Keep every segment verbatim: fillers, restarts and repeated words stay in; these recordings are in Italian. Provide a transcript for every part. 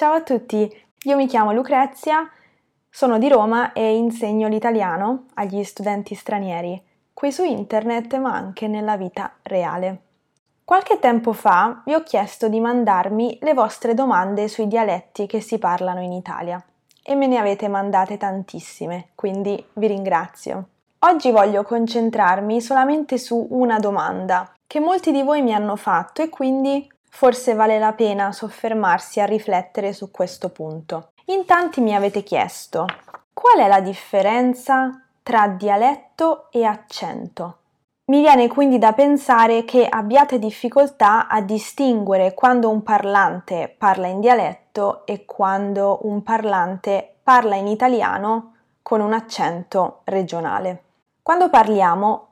Ciao a tutti, io mi chiamo Lucrezia, sono di Roma e insegno l'italiano agli studenti stranieri, qui su internet ma anche nella vita reale. Qualche tempo fa vi ho chiesto di mandarmi le vostre domande sui dialetti che si parlano in Italia e me ne avete mandate tantissime, quindi vi ringrazio. Oggi voglio concentrarmi solamente su una domanda che molti di voi mi hanno fatto e quindi forse vale la pena soffermarsi a riflettere su questo punto. In tanti mi avete chiesto: qual è la differenza tra dialetto e accento? Mi viene quindi da pensare che abbiate difficoltà a distinguere quando un parlante parla in dialetto e quando un parlante parla in italiano con un accento regionale. Quando parliamo,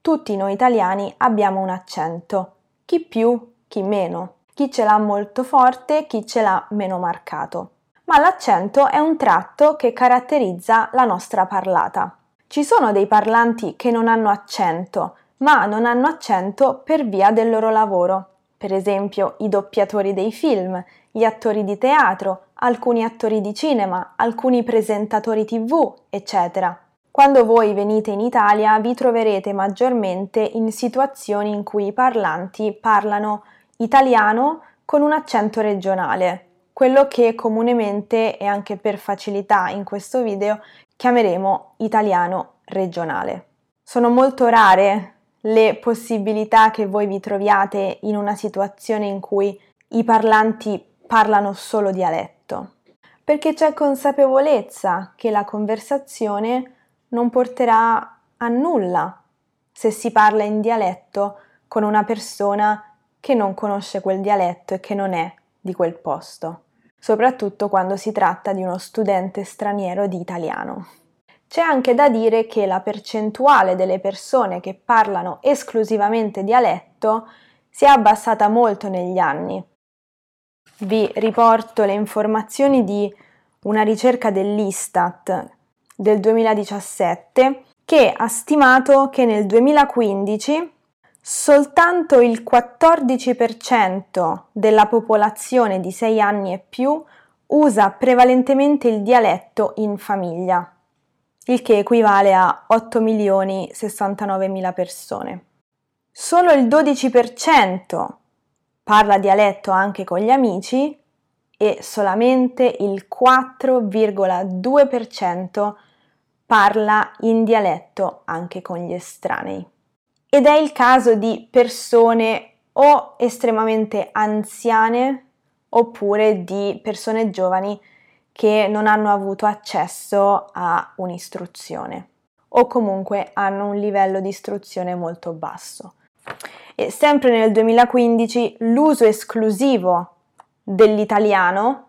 tutti noi italiani abbiamo un accento, chi più chi meno, chi ce l'ha molto forte, chi ce l'ha meno marcato. Ma l'accento è un tratto che caratterizza la nostra parlata. Ci sono dei parlanti che non hanno accento, ma non hanno accento per via del loro lavoro. Per esempio i doppiatori dei film, gli attori di teatro, alcuni attori di cinema, alcuni presentatori tivù, eccetera. Quando voi venite in Italia vi troverete maggiormente in situazioni in cui i parlanti parlano italiano con un accento regionale, quello che comunemente e anche per facilità in questo video chiameremo italiano regionale. Sono molto rare le possibilità che voi vi troviate in una situazione in cui i parlanti parlano solo dialetto, perché c'è consapevolezza che la conversazione non porterà a nulla se si parla in dialetto con una persona che non conosce quel dialetto e che non è di quel posto, soprattutto quando si tratta di uno studente straniero di italiano. C'è anche da dire che la percentuale delle persone che parlano esclusivamente dialetto si è abbassata molto negli anni. Vi riporto le informazioni di una ricerca dell'Istat del duemiladiciassette che ha stimato che nel duemilaquindici soltanto il quattordici per cento della popolazione di sei anni e più usa prevalentemente il dialetto in famiglia, il che equivale a otto milioni sessantanovemila persone. Solo il dodici per cento parla dialetto anche con gli amici e solamente il quattro virgola due per cento parla in dialetto anche con gli estranei. Ed è il caso di persone o estremamente anziane oppure di persone giovani che non hanno avuto accesso a un'istruzione o comunque hanno un livello di istruzione molto basso. E sempre nel duemilaquindici l'uso esclusivo dell'italiano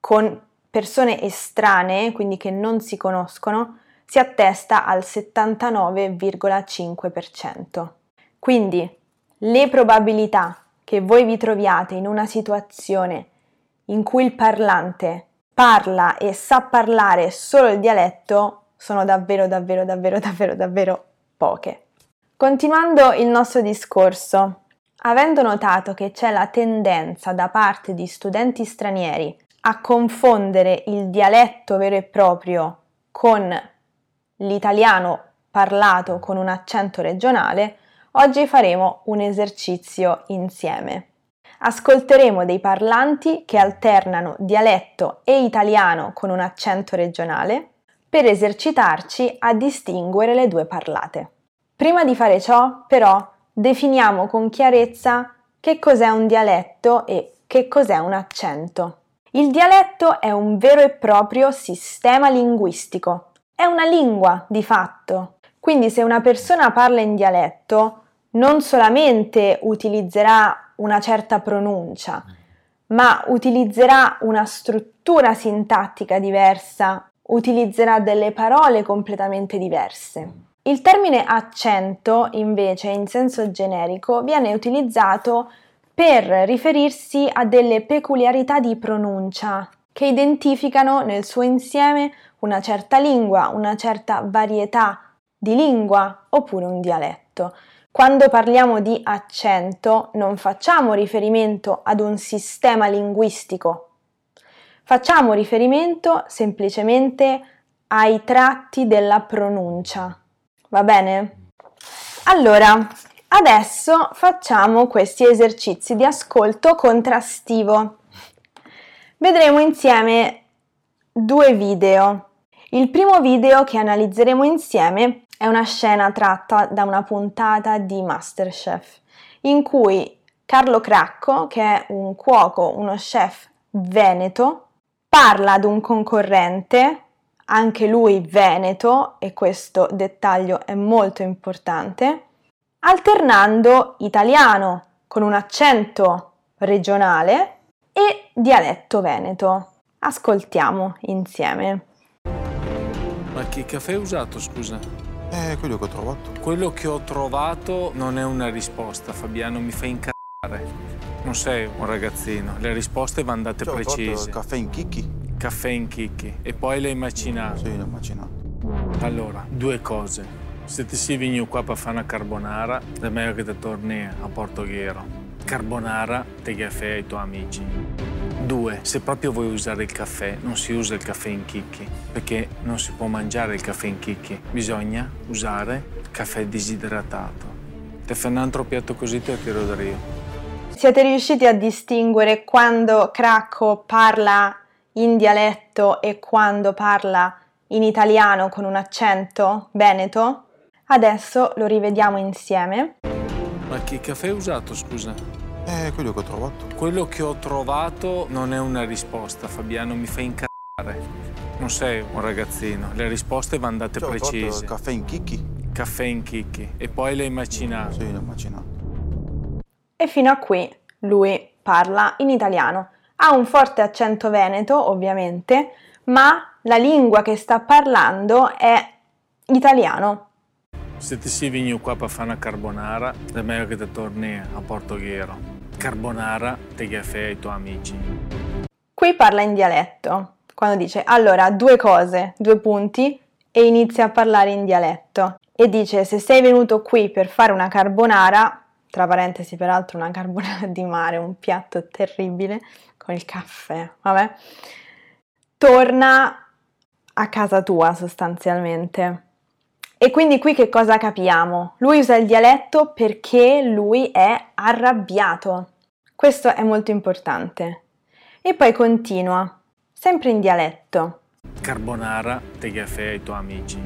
con persone estranee, quindi che non si conoscono, si attesta al settantanove virgola cinque per cento. Quindi le probabilità che voi vi troviate in una situazione in cui il parlante parla e sa parlare solo il dialetto sono davvero, davvero, davvero, davvero, davvero poche. Continuando il nostro discorso, avendo notato che c'è la tendenza da parte di studenti stranieri a confondere il dialetto vero e proprio con l'italiano parlato con un accento regionale, oggi faremo un esercizio insieme. Ascolteremo dei parlanti che alternano dialetto e italiano con un accento regionale per esercitarci a distinguere le due parlate. Prima di fare ciò, però, definiamo con chiarezza che cos'è un dialetto e che cos'è un accento. Il dialetto è un vero e proprio sistema linguistico. È una lingua, di fatto. Quindi se una persona parla in dialetto, non solamente utilizzerà una certa pronuncia, ma utilizzerà una struttura sintattica diversa, utilizzerà delle parole completamente diverse. Il termine accento, invece, in senso generico, viene utilizzato per riferirsi a delle peculiarità di pronuncia che identificano nel suo insieme una certa lingua, una certa varietà di lingua oppure un dialetto. Quando parliamo di accento non facciamo riferimento ad un sistema linguistico, Facciamo riferimento semplicemente ai tratti della pronuncia, va bene? Allora, adesso facciamo questi esercizi di ascolto contrastivo. Vedremo insieme due video. Il primo video che analizzeremo insieme è una scena tratta da una puntata di MasterChef, in cui Carlo Cracco, che è un cuoco, uno chef veneto, parla ad un concorrente, anche lui veneto, e questo dettaglio è molto importante, alternando italiano con un accento regionale e dialetto veneto. Ascoltiamo insieme. Ma che caffè ho usato, scusa? Eh, quello che ho trovato. Quello che ho trovato non è una risposta, Fabiano, mi fai incazzare. Non sei un ragazzino, le risposte vanno date cioè, precise. Ho fatto caffè in chicchi. Caffè in chicchi. E poi l'hai macinato. Sì, l'ho macinato. Allora, due cose. Se ti si vieni qua per fare una carbonara, è meglio che ti torni a Portoghero. Carbonara, te caffè ai tuoi amici. Due, se proprio vuoi usare il caffè, non si usa il caffè in chicchi, perché non si può mangiare il caffè in chicchi. Bisogna usare caffè disidratato. Te fai un altro piatto così, te lo tiro da io. Siete riusciti a distinguere quando Cracco parla in dialetto e quando parla in italiano con un accento veneto? Adesso lo rivediamo insieme. Ma che caffè hai usato, scusa? Eh, quello che ho trovato. Quello che ho trovato non è una risposta, Fabiano, mi fai incazzare. Non sei un ragazzino, le risposte vanno date cioè, precise. Ho fatto caffè in chicchi. Caffè in chicchi. E poi l'hai macinato. Sì, l'ho macinato. E fino a qui lui parla in italiano. Ha un forte accento veneto, ovviamente, ma la lingua che sta parlando è italiano. Se ti si vieni qua per fare una carbonara, è meglio che ti torni a Portoghero. Carbonara, te caffè ai tuoi amici. Qui parla in dialetto, quando dice, allora, due cose, due punti, e inizia a parlare in dialetto. E dice, se sei venuto qui per fare una carbonara, tra parentesi peraltro una carbonara di mare, un piatto terribile, con il caffè, vabbè, torna a casa tua sostanzialmente. E quindi qui che cosa capiamo? Lui usa il dialetto perché lui è arrabbiato. Questo è molto importante. E poi continua, sempre in dialetto. Carbonara, te caffè ai tuoi amici.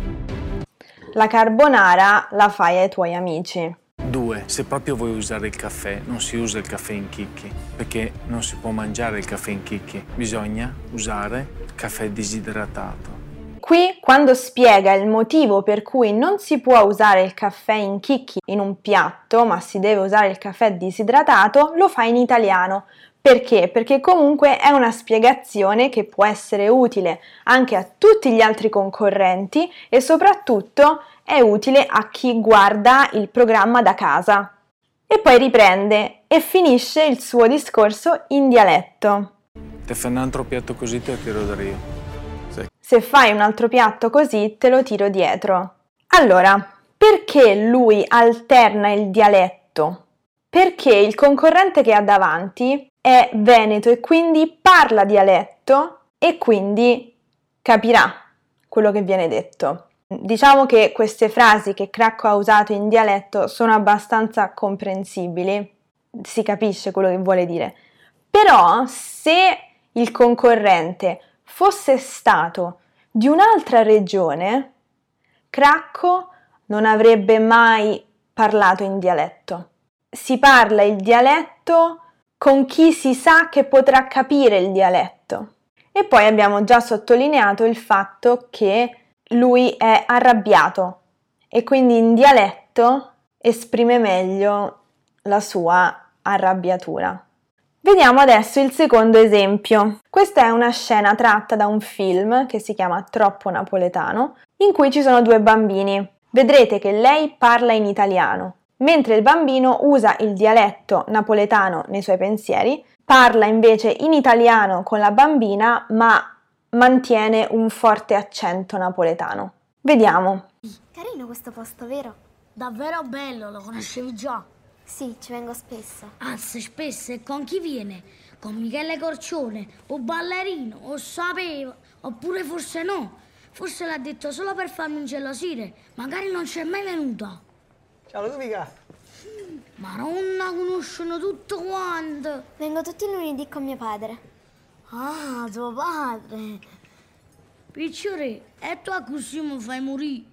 La carbonara la fai ai tuoi amici. Due, se proprio vuoi usare il caffè, non si usa il caffè in chicchi, perché non si può mangiare il caffè in chicchi. Bisogna usare caffè disidratato. Qui, quando spiega il motivo per cui non si può usare il caffè in chicchi in un piatto, ma si deve usare il caffè disidratato, lo fa in italiano. Perché? Perché comunque è una spiegazione che può essere utile anche a tutti gli altri concorrenti e soprattutto è utile a chi guarda il programma da casa. E poi riprende e finisce il suo discorso in dialetto. Te fai un altro piatto così, te lo tiro da io. Se fai un altro piatto così, te lo tiro dietro. Allora, perché lui alterna il dialetto? Perché il concorrente che ha davanti è veneto e quindi parla dialetto e quindi capirà quello che viene detto. Diciamo che queste frasi che Cracco ha usato in dialetto sono abbastanza comprensibili, si capisce quello che vuole dire. Però se il concorrente fosse stato di un'altra regione, Cracco non avrebbe mai parlato in dialetto. Si parla il dialetto con chi si sa che potrà capire il dialetto. E poi abbiamo già sottolineato il fatto che lui è arrabbiato e quindi in dialetto esprime meglio la sua arrabbiatura. Vediamo adesso il secondo esempio. Questa è una scena tratta da un film che si chiama Troppo napoletano, in cui ci sono due bambini. Vedrete che lei parla in italiano, mentre il bambino usa il dialetto napoletano nei suoi pensieri, parla invece in italiano con la bambina, ma mantiene un forte accento napoletano. Vediamo. Carino questo posto, vero? Davvero bello, lo conoscevi già? Sì, ci vengo spesso. Anzi, spesso, e con chi viene? Con Michele Corcione, o ballerino, o sapeva, oppure forse no. Forse l'ha detto solo per farmi ingelosire, magari non c'è mai venuta. Ciao Ludovica! Maronna, conoscono tutto quanto! Vengo tutti i lunedì con mio padre. Ah, tuo padre! Picciore, e tu a così mi fai morire?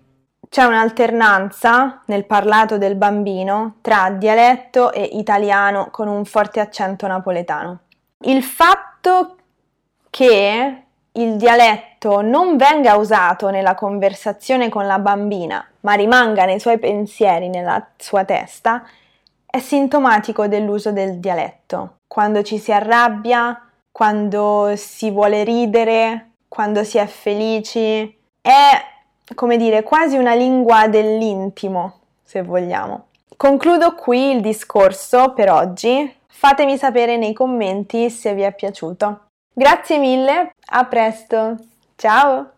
C'è un'alternanza nel parlato del bambino tra dialetto e italiano con un forte accento napoletano. Il fatto che il dialetto non venga usato nella conversazione con la bambina, ma rimanga nei suoi pensieri, nella sua testa, è sintomatico dell'uso del dialetto. Quando ci si arrabbia, quando si vuole ridere, quando si è felici, è, come dire, quasi una lingua dell'intimo, se vogliamo. Concludo qui il discorso per oggi. Fatemi sapere nei commenti se vi è piaciuto. Grazie mille, a presto, ciao!